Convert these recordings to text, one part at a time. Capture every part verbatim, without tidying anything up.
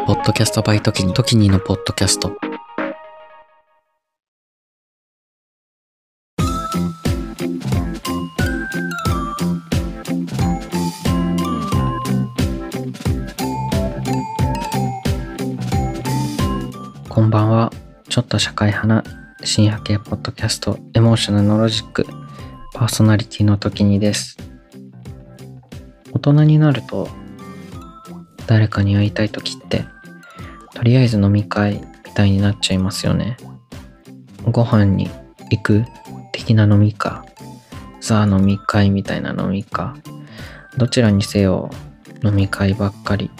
。ポッドキャストバイトキニ、トキニのポッドキャスト。こんばんは。ちょっと社会派な深夜系ポッドキャスト、エモーショナルのロジック、パーソナリティのトキニです。大人になると、誰かに会いたいときって、とりあえず飲み会みたいになっちゃいますよね。ご飯に行く的な飲みか、ザ飲み会みたいな飲みか、どちらにせよ飲み会ばっかり。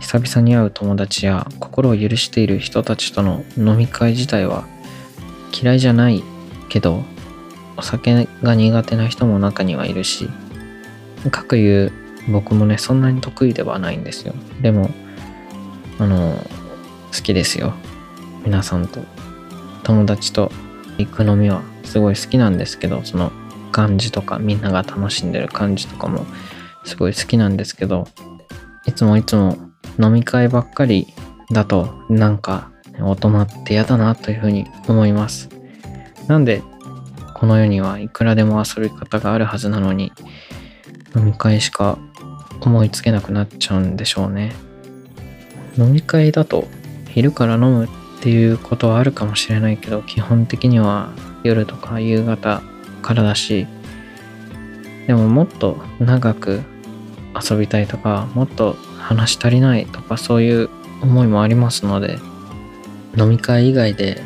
久々に会う友達や心を許している人たちとの飲み会自体は嫌いじゃないけど、お酒が苦手な人も中にはいるし、かくいう僕もね、そんなに得意ではないんですよ。でもあの好きですよ。皆さんと友達と行く飲みはすごい好きなんですけど、その感じとかみんなが楽しんでる感じとかもすごい好きなんですけど、いつもいつも飲み会ばっかりだとなんか大人ってやだなというふうに思います。なんでこの世にはいくらでも遊び方があるはずなのに、飲み会しか思いつけなくなっちゃうんでしょうね。飲み会だと昼から飲むっていうことはあるかもしれないけど、基本的には夜とか夕方からだし、でももっと長く遊びたいとか、もっと話足りないとか、そういう思いもありますので、飲み会以外で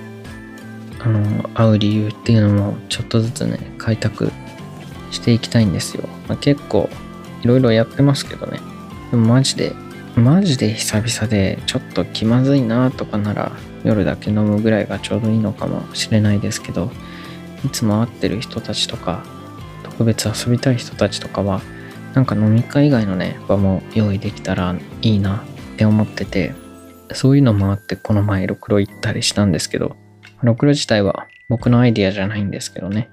あの会う理由っていうのもちょっとずつね開拓していきたいんですよ。まあ、結構いろいろやってますけどね。でもマジでマジで久々でちょっと気まずいなとかなら夜だけ飲むぐらいがちょうどいいのかもしれないですけど、いつも会ってる人たちとか特別遊びたい人たちとかはなんか飲み会以外のね場も用意できたらいいなって思ってて、そういうのもあってこの前ろくろ行ったりしたんですけど、ろくろ自体は僕のアイディアじゃないんですけどね。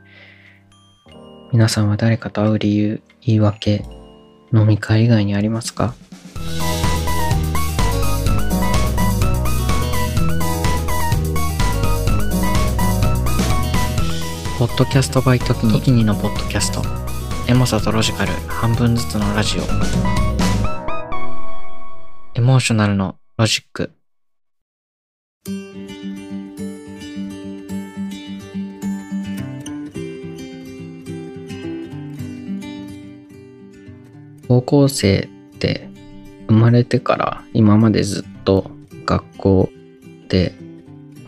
皆さんは誰かと会う理由、言い訳、飲み会以外にありますか？ポッドキャストバイトキニ、トキニのポッドキャスト、エモさとロジカル、半分ずつのラジオ、エモーショナルのロジック。高校生って生まれてから今までずっと学校で、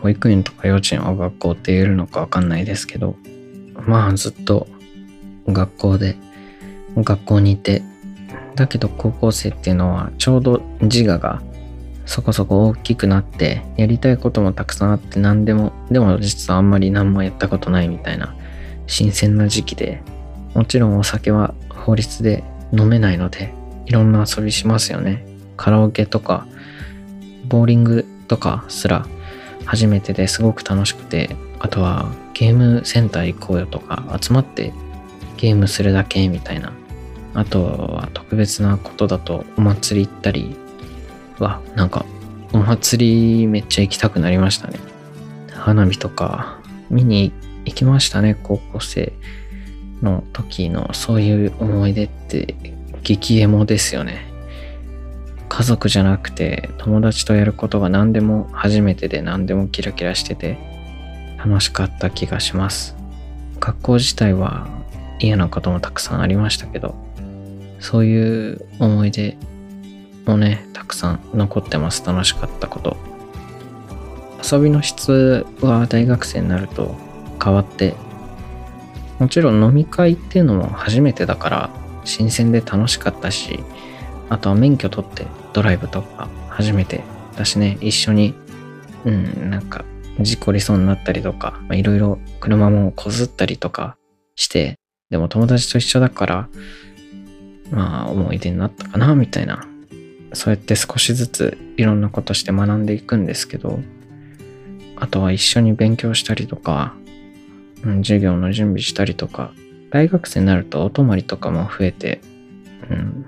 保育園とか幼稚園は学校って言えるのかわかんないですけど、まあずっと学校で学校にいて、だけど高校生っていうのはちょうど自我がそこそこ大きくなって、やりたいこともたくさんあって、何でもでも実はあんまり何もやったことないみたいな新鮮な時期で、もちろんお酒は法律で飲めないのでいろんな遊びしますよね。カラオケとかボーリングとかすら初めてですごく楽しくて、あとはゲームセンター行こうよとか、集まってゲームするだけみたいな。あとは特別なことだとお祭り行ったりは、なんかお祭りめっちゃ行きたくなりましたね。花火とか見に行きましたね。高校生の時のそういう思い出って激エモですよね。家族じゃなくて友達とやることが何でも初めてで、何でもキラキラしてて楽しかった気がします。学校自体は嫌なこともたくさんありましたけど、そういう思い出もねたくさん残ってます。楽しかったこと。遊びの質は大学生になると変わって、もちろん飲み会っていうのも初めてだから新鮮で楽しかったし、あとは免許取ってドライブとか初めてだしね、一緒にうんなんか事故りそうになったりとか、いろいろ車もこずったりとかして、でも友達と一緒だからまあ思い出になったかなみたいな。そうやって少しずついろんなことして学んでいくんですけど、あとは一緒に勉強したりとか、授業の準備したりとか、大学生になるとお泊まりとかも増えて、うん、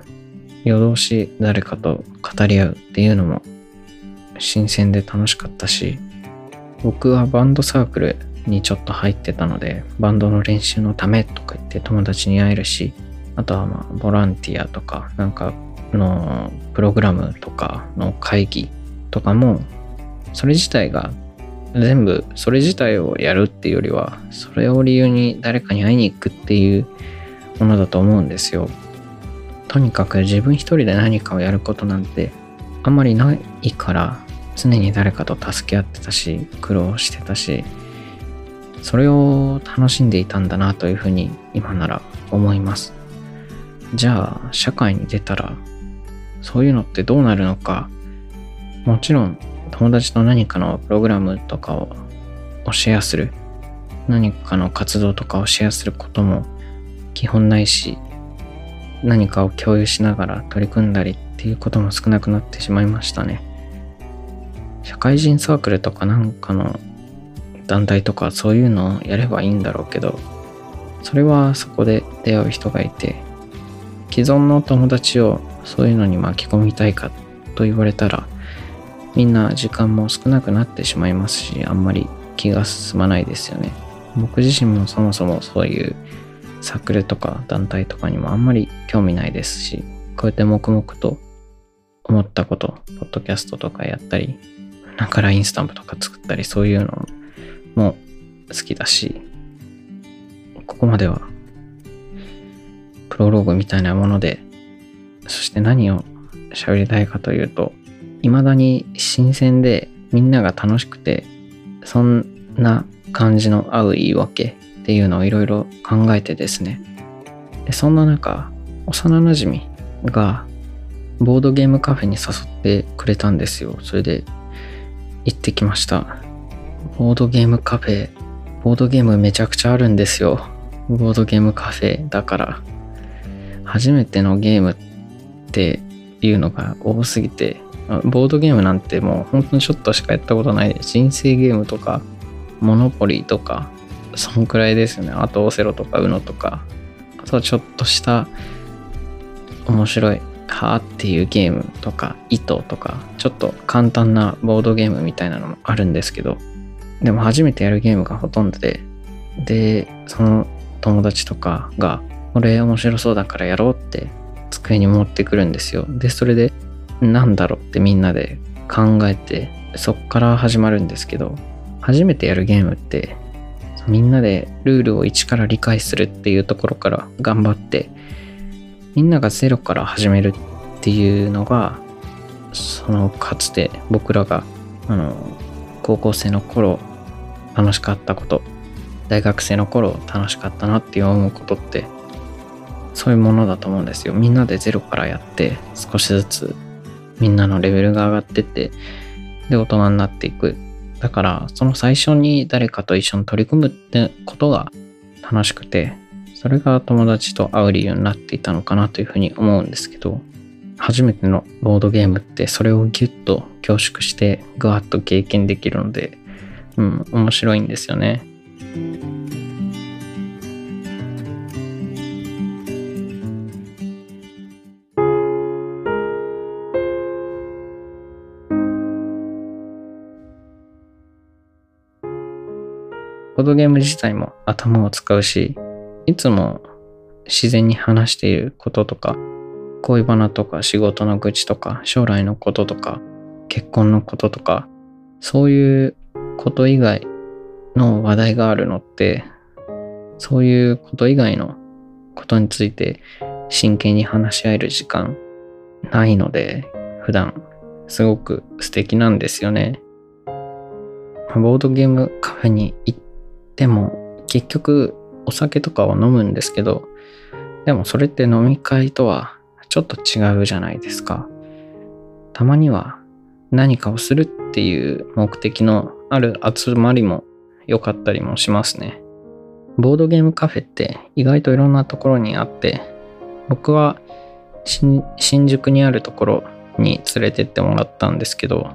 夜通し誰かと語り合うっていうのも新鮮で楽しかったし、僕はバンドサークルにちょっと入ってたので、バンドの練習のためとか言って友達に会えるし、あとはまあボランティアとかなんかのプログラムとかの会議とかも、それ自体が全部それ自体をやるっていうよりは、それを理由に誰かに会いに行くっていうものだと思うんですよ。とにかく自分一人で何かをやることなんてあんまりないから、常に誰かと助け合ってたし、苦労してたし、それを楽しんでいたんだなというふうに今なら思います。じゃあ社会に出たらそういうのってどうなるのか、もちろん友達と何かのプログラムとかをシェアする、何かの活動とかをシェアすることも基本ないし、何かを共有しながら取り組んだりっていうことも少なくなってしまいましたね。社会人サークルとかなんかの団体とかそういうのをやればいいんだろうけど、それはそこで出会う人がいて、既存の友達をそういうのに巻き込みたいかと言われたら、みんな時間も少なくなってしまいますし、あんまり気が進まないですよね。僕自身もそもそもそういうサークルとか団体とかにもあんまり興味ないですし、こうやって黙々と思ったこと、ポッドキャストとかやったり、なんか ライン スタンプとか作ったり、そういうのも好きだし、ここまではプロローグみたいなもので、そして何を喋りたいかというと、未だに新鮮でみんなが楽しくて、そんな感じの合う言い訳っていうのをいろいろ考えてですね。で、そんな中、幼なじみがボードゲームカフェに誘ってくれたんですよ。それで行ってきました。ボードゲームカフェ、ボードゲームめちゃくちゃあるんですよ。ボードゲームカフェだから、初めてのゲームっていうのが多すぎて、ボードゲームなんてもう本当にちょっとしかやったことないで、人生ゲームとかモノポリーとかそんくらいですよね。あとオセロとかウノとか、あとちょっとした面白いはーっていうゲームとか糸とか、ちょっと簡単なボードゲームみたいなのもあるんですけど、でも初めてやるゲームがほとんどで、でその友達とかがこれ面白そうだからやろうって机に持ってくるんですよ。でそれでなんだろうってみんなで考えて、そっから始まるんですけど、初めてやるゲームってみんなでルールを一から理解するっていうところから頑張って、みんながゼロから始めるっていうのが、そのかつて僕らがあの高校生の頃楽しかったこと、大学生の頃楽しかったなって思うことって、そういうものだと思うんですよ。みんなでゼロからやって、少しずつみんなのレベルが上がってって、で大人になっていく。だからその最初に誰かと一緒に取り組むってことが楽しくて、それが友達と会う理由になっていたのかなというふうに思うんですけど、初めてのボードゲームってそれをギュッと凝縮してぐわっと経験できるので、うん、面白いんですよね。ボードゲーム自体も頭を使うし、いつも自然に話していることとか、恋バナとか仕事の愚痴とか、将来のこととか、結婚のこととか、そういうこと以外の話題があるのって、そういうこと以外のことについて真剣に話し合える時間ないので、普段すごく素敵なんですよね。ボードゲームカフェに行ってでも結局お酒とかは飲むんですけど、でもそれって飲み会とはちょっと違うじゃないですか。たまには何かをするっていう目的のある集まりも良かったりもしますね。ボードゲームカフェって意外といろんなところにあって、僕は新宿にあるところに連れてってもらったんですけど、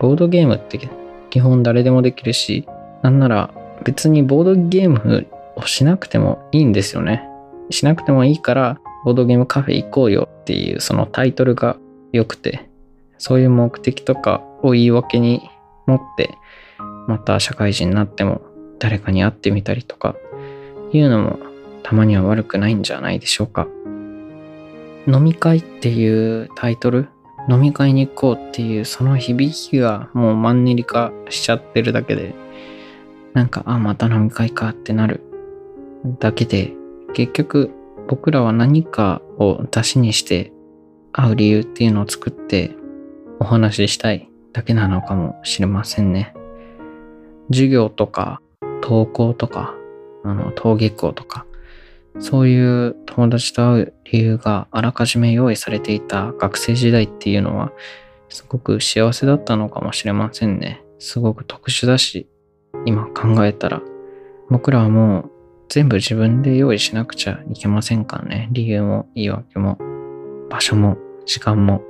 ボードゲームって基本誰でもできるし、なんなら別にボードゲームをしなくてもいいんですよね。しなくてもいいからボードゲームカフェ行こうよっていう、そのタイトルが良くて、そういう目的とかを言い訳に持ってまた社会人になっても誰かに会ってみたりとかいうのもたまには悪くないんじゃないでしょうか。飲み会っていうタイトル、飲み会に行こうっていうその響きがもうマンネリ化しちゃってるだけで、なんかあまた飲み会かってなるだけで、結局僕らは何かを出しにして会う理由っていうのを作ってお話ししたいだけなのかもしれませんね。授業とか登校とかあの登下校とか、そういう友達と会う理由があらかじめ用意されていた学生時代っていうのはすごく幸せだったのかもしれませんね。すごく特殊だし、今考えたら僕らはもう全部自分で用意しなくちゃいけませんからね。理由も言い訳も場所も時間も。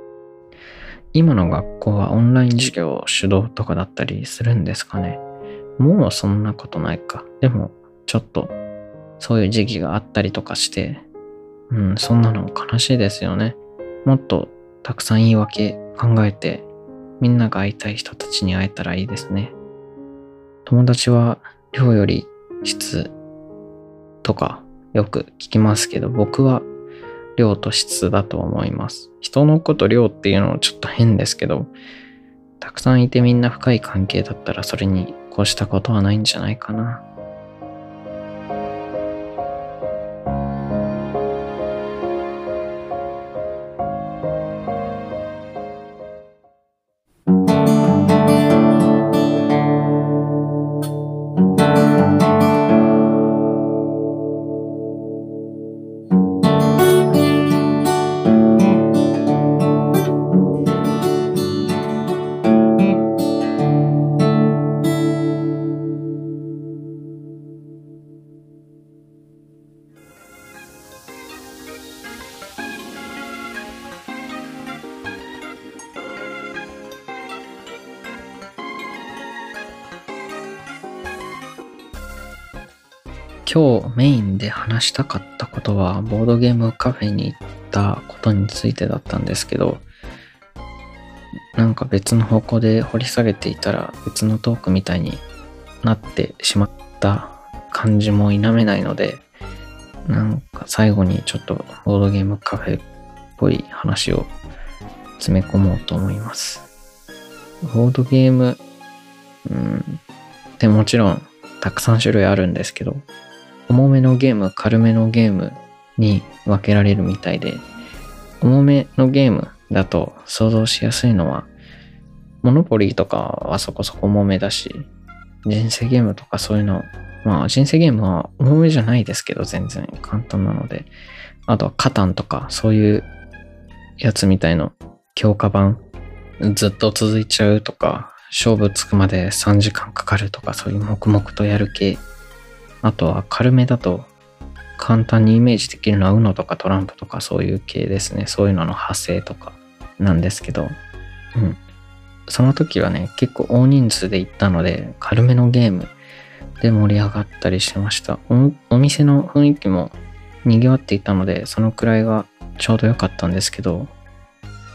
今の学校はオンライン授業主導とかだったりするんですかね。もうそんなことないか。でもちょっとそういう時期があったりとかして、うん、そんなの悲しいですよね。もっとたくさん言い訳考えて、みんなが会いたい人たちに会えたらいいですね。友達は量より質とかよく聞きますけど、僕は量と質だと思います。人のこと量っていうのはちょっと変ですけど、たくさんいてみんな深い関係だったらそれに越したことはないんじゃないかな。今日メインで話したかったことはボードゲームカフェに行ったことについてだったんですけど、なんか別の方向で掘り下げていたら別のトークみたいになってしまった感じも否めないので、なんか最後にちょっとボードゲームカフェっぽい話を詰め込もうと思います。ボードゲーム、うん、ってもちろんたくさん種類あるんですけど、重めのゲーム、軽めのゲームに分けられるみたいで、重めのゲームだと想像しやすいのは、モノポリーとかはそこそこ重めだし、人生ゲームとかそういうの、まあ人生ゲームは重めじゃないですけど全然簡単なので、あとはカタンとかそういうやつみたいの強化版、ずっと続いちゃうとか、勝負つくまでさんじかんかかるとか、そういう黙々とやる系。あとは軽めだと簡単にイメージできるのは ウノ とかトランプとかそういう系ですね。そういうのの派生とかなんですけど、うん、その時はね結構大人数で行ったので軽めのゲームで盛り上がったりしてました。 お, お店の雰囲気も賑わっていたのでそのくらいがちょうど良かったんですけど、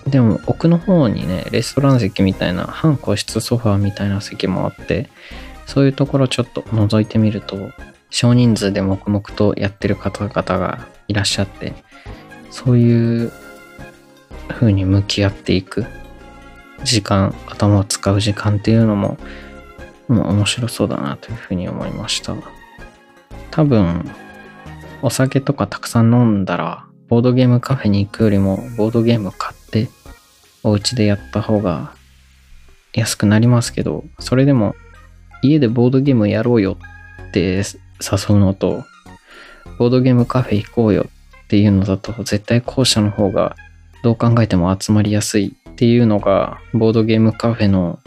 でも奥の方にねレストラン席みたいな半個室ソファーみたいな席もあって、そういうところちょっと覗いてみると少人数で黙々とやってる方々がいらっしゃって、そういう風に向き合っていく時間、頭を使う時間っていうのも、もう面白そうだなという風に思いました。多分お酒とかたくさん飲んだらボードゲームカフェに行くよりもボードゲーム買ってお家でやった方が安くなりますけど、それでも家でボードゲームやろうよって誘うのとボードゲームカフェ行こうよっていうのだと絶対後者の方がどう考えても集まりやすいっていうのがボードゲームカフェの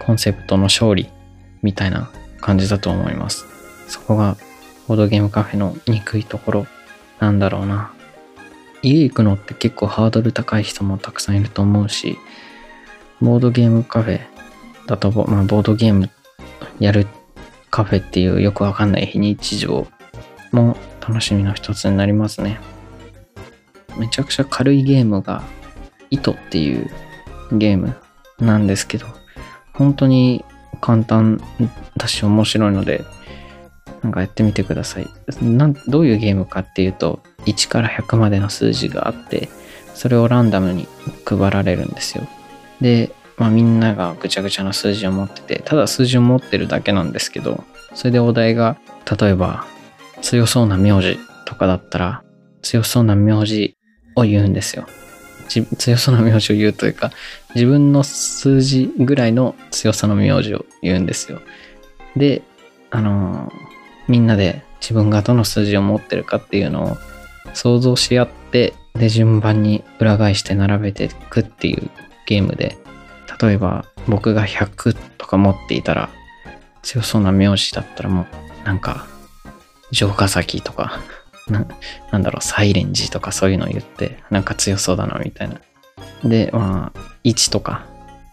コンセプトの勝利みたいな感じだと思います。そこがボードゲームカフェの憎いところなんだろうな。家行くのって結構ハードル高い人もたくさんいると思うし、ボードゲームカフェだと、まあ、ボードゲームやるカフェっていうよくわかんない非日常も楽しみの一つになりますね。めちゃくちゃ軽いゲームが糸っていうゲームなんですけど、本当に簡単だし面白いので、なんかやってみてください。なんどういうゲームかっていうと、いちからひゃくまでの数字があって、それをランダムに配られるんですよ。で、まあ、みんながぐちゃぐちゃな数字を持ってて、ただ数字を持ってるだけなんですけど、それでお題が、例えば強そうな名字とかだったら、強そうな名字を言うんですよ。強そうな名字を言うというか、自分の数字ぐらいの強さの名字を言うんですよ。で、あのー、みんなで自分がどの数字を持ってるかっていうのを想像し合って、で順番に裏返して並べていくっていうゲームで、例えば僕がひゃくとか持っていたら、強そうな名字だったらもうなんか城ヶ崎とかな、 なんだろう、サイレンジとかそういうのを言って、なんか強そうだなみたいな。で、まあいちとか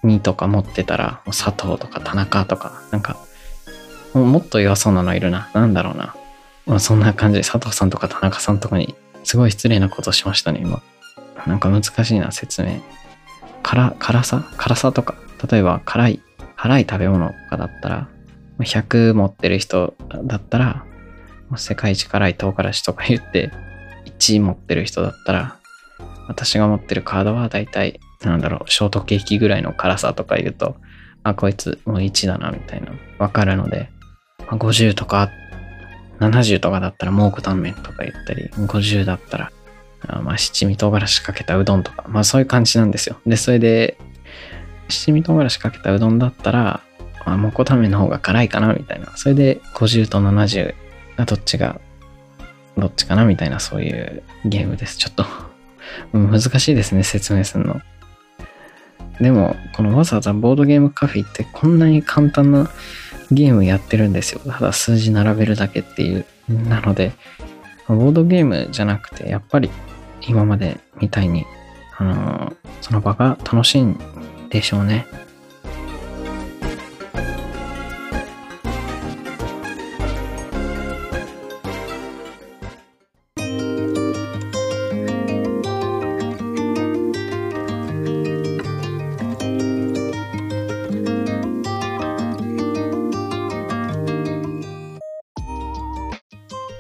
にとか持ってたら、佐藤とか田中とか、なんかもっと弱そうなのいるな、なんだろうな、まあ、そんな感じで佐藤さんとか田中さんとかに、すごい失礼なことしましたね今。なんか難しいな説明。から辛さ辛さとか、例えば辛い辛い食べ物とかだったら、ひゃく持ってる人だったら世界一辛い唐辛子とか言って、いちい持ってる人だったら、私が持ってるカードはだいたいなんだろう、ショートケーキぐらいの辛さとか言うと、あ、こいつもういちだなみたいな、わかるので、ごじゅうとかななじゅうとかだったら蒙古タンメンとか言ったり、ごじゅうだったらあ、まあ七味唐辛子かけたうどんとか、まあそういう感じなんですよ。で、それで七味唐辛子かけたうどんだったら、まあ蒙古タンメンの方が辛いかなみたいな、それでごじゅうとななじゅうどっちがどっちかなみたいな、そういうゲームです。ちょっと難しいですね説明するの。でもこのわざわざボードゲームカフェって、こんなに簡単なゲームやってるんですよ。ただ数字並べるだけっていう。なのでボードゲームじゃなくて、やっぱり今までみたいに、あのー、その場が楽しいんでしょうね。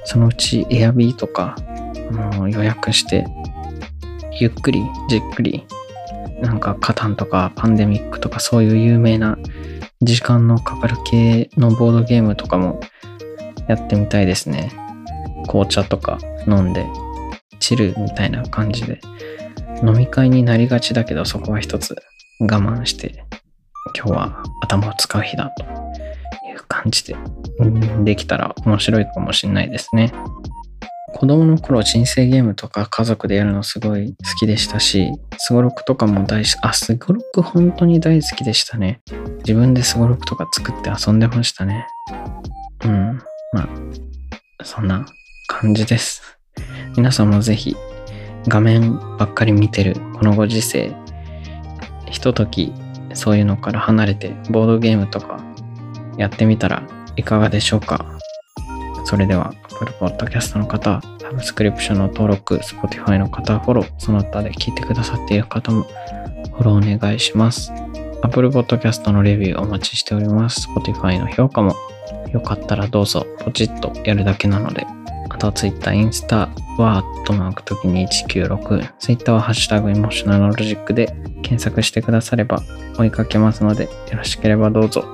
そのうちエアビーとか、あの予約してゆっくりじっくり、なんかカタンとかパンデミックとか、そういう有名な時間のかかる系のボードゲームとかもやってみたいですね。紅茶とか飲んでチルみたいな感じで、飲み会になりがちだけど、そこは一つ我慢して、今日は頭を使う日だという感じでできたら面白いかもしれないですね。子供の頃、人生ゲームとか家族でやるのすごい好きでしたし、スゴロクとかも大好き、あ、スゴロク本当に大好きでしたね。自分でスゴロクとか作って遊んでましたね。うん、まあそんな感じです。皆さんもぜひ、画面ばっかり見てるこのご時世、ひとときそういうのから離れてボードゲームとかやってみたらいかがでしょうか。それでは Apple Podcast の方、サブスクリプションの登録、Spotify の方フォロー、その他で聞いてくださっている方もフォローお願いします。 Apple Podcast のレビューお待ちしております。 Spotify の評価もよかったらどうぞ、ポチッとやるだけなので。あとは Twitter、インスタはアットマークときにいちきゅうろく、 Twitter はハッシュタグエモーショナルロジックで検索してくだされば追いかけますので、よろしければどうぞ。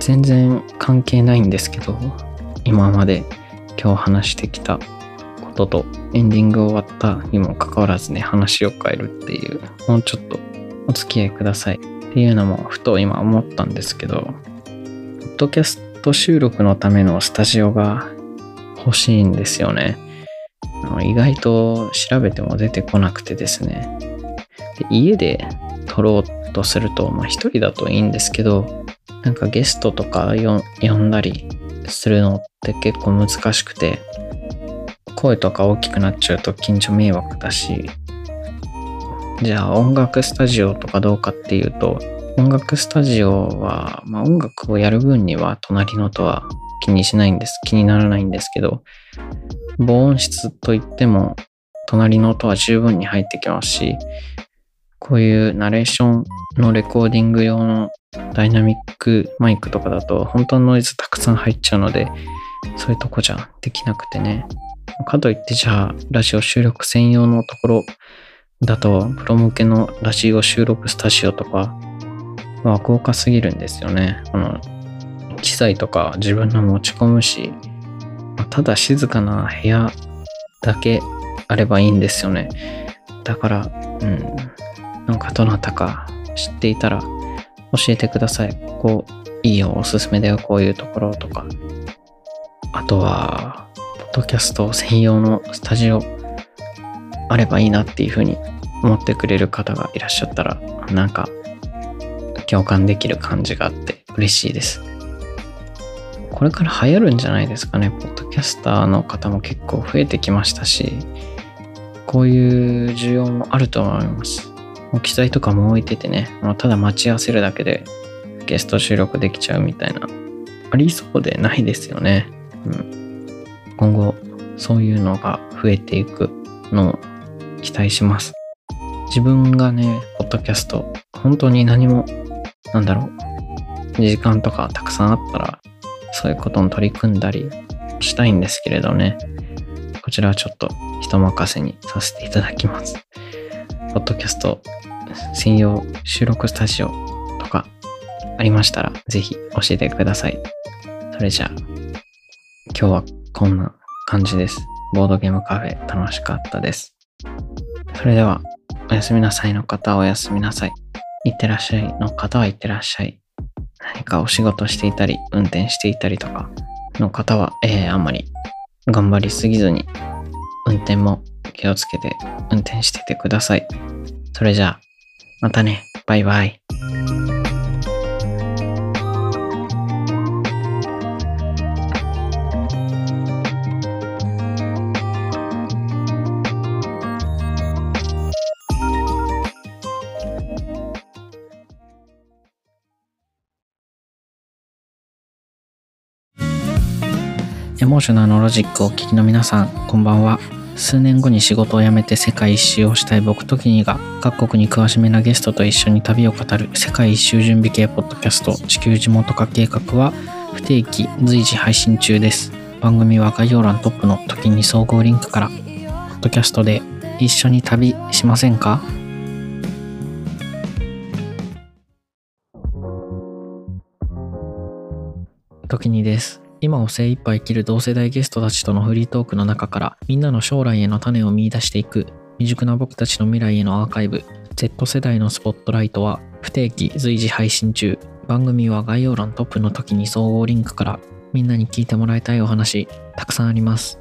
全然関係ないんですけど、今まで今日話してきたことと、エンディング終わったにもかかわらずね、話を変えるっていう、もうちょっとお付き合いくださいっていうのもふと今思ったんですけど、ポッドキャスト収録のためのスタジオが欲しいんですよね。あの意外と調べても出てこなくてですね。で、家で撮ろうとすると、まあ一人だといいんですけど、なんかゲストとか呼んだりするのって結構難しくて、声とか大きくなっちゃうと近所迷惑だし、じゃあ音楽スタジオとかどうかっていうと、音楽スタジオは、まあ、音楽をやる分には隣のとは気にしないんです気にならないんですけど、防音室といっても隣の音は十分に入ってきますし、こういうナレーションのレコーディング用のダイナミックマイクとかだと本当のノイズたくさん入っちゃうので、そういうとこじゃできなくてね。かといってじゃあラジオ収録専用のところだとプロ向けのラジオ収録スタジオとかは豪華すぎるんですよね。あの機材とか自分の持ち込むし、ただ静かな部屋だけあればいいんですよね。だからうんなんかどなたか知っていたら教えてください。ここいいよ、おすすめだよ、こういうところとか。あとはポッドキャスト専用のスタジオあればいいなっていう風に思ってくれる方がいらっしゃったら、なんか共感できる感じがあって嬉しいです。これから流行るんじゃないですかね。ポッドキャスターの方も結構増えてきましたし、こういう需要もあると思います。機材とかも置いててね、ただ待ち合わせるだけでゲスト収録できちゃうみたいな、ありそうでないですよね、うん、今後そういうのが増えていくのを期待します。自分がねポッドキャスト本当に何もなんだろう時間とかたくさんあったらそういうことに取り組んだりしたいんですけれどね、こちらはちょっと人任せにさせていただきます。ポッドキャスト専用収録スタジオとかありましたらぜひ教えてください。それじゃあ今日はこんな感じです。ボードゲームカフェ楽しかったです。それではおやすみなさいの方はおやすみなさい。いってらっしゃいの方はいってらっしゃい。何かお仕事していたり運転していたりとかの方は、えー、あんまり頑張りすぎずに運転も気をつけて運転しててください。それじゃあまたね。バイバイ。エモーショナルのロジックをお聞きの皆さん、こんばんは。数年後に仕事を辞めて世界一周をしたい僕とキニが各国に詳しめなゲストと一緒に旅を語る世界一周準備系ポッドキャスト地球地元化計画は不定期随時配信中です。番組は概要欄トップの時に総合リンクから。ポッドキャストで一緒に旅しませんか？時にです。今を精一杯生きる同世代ゲストたちとのフリートークの中からみんなの将来への種を見出していく未熟な僕たちの未来へのアーカイブ Z 世代のスポットライトは不定期随時配信中。番組は概要欄トップの時に総合リンクから。みんなに聞いてもらいたいお話たくさんあります。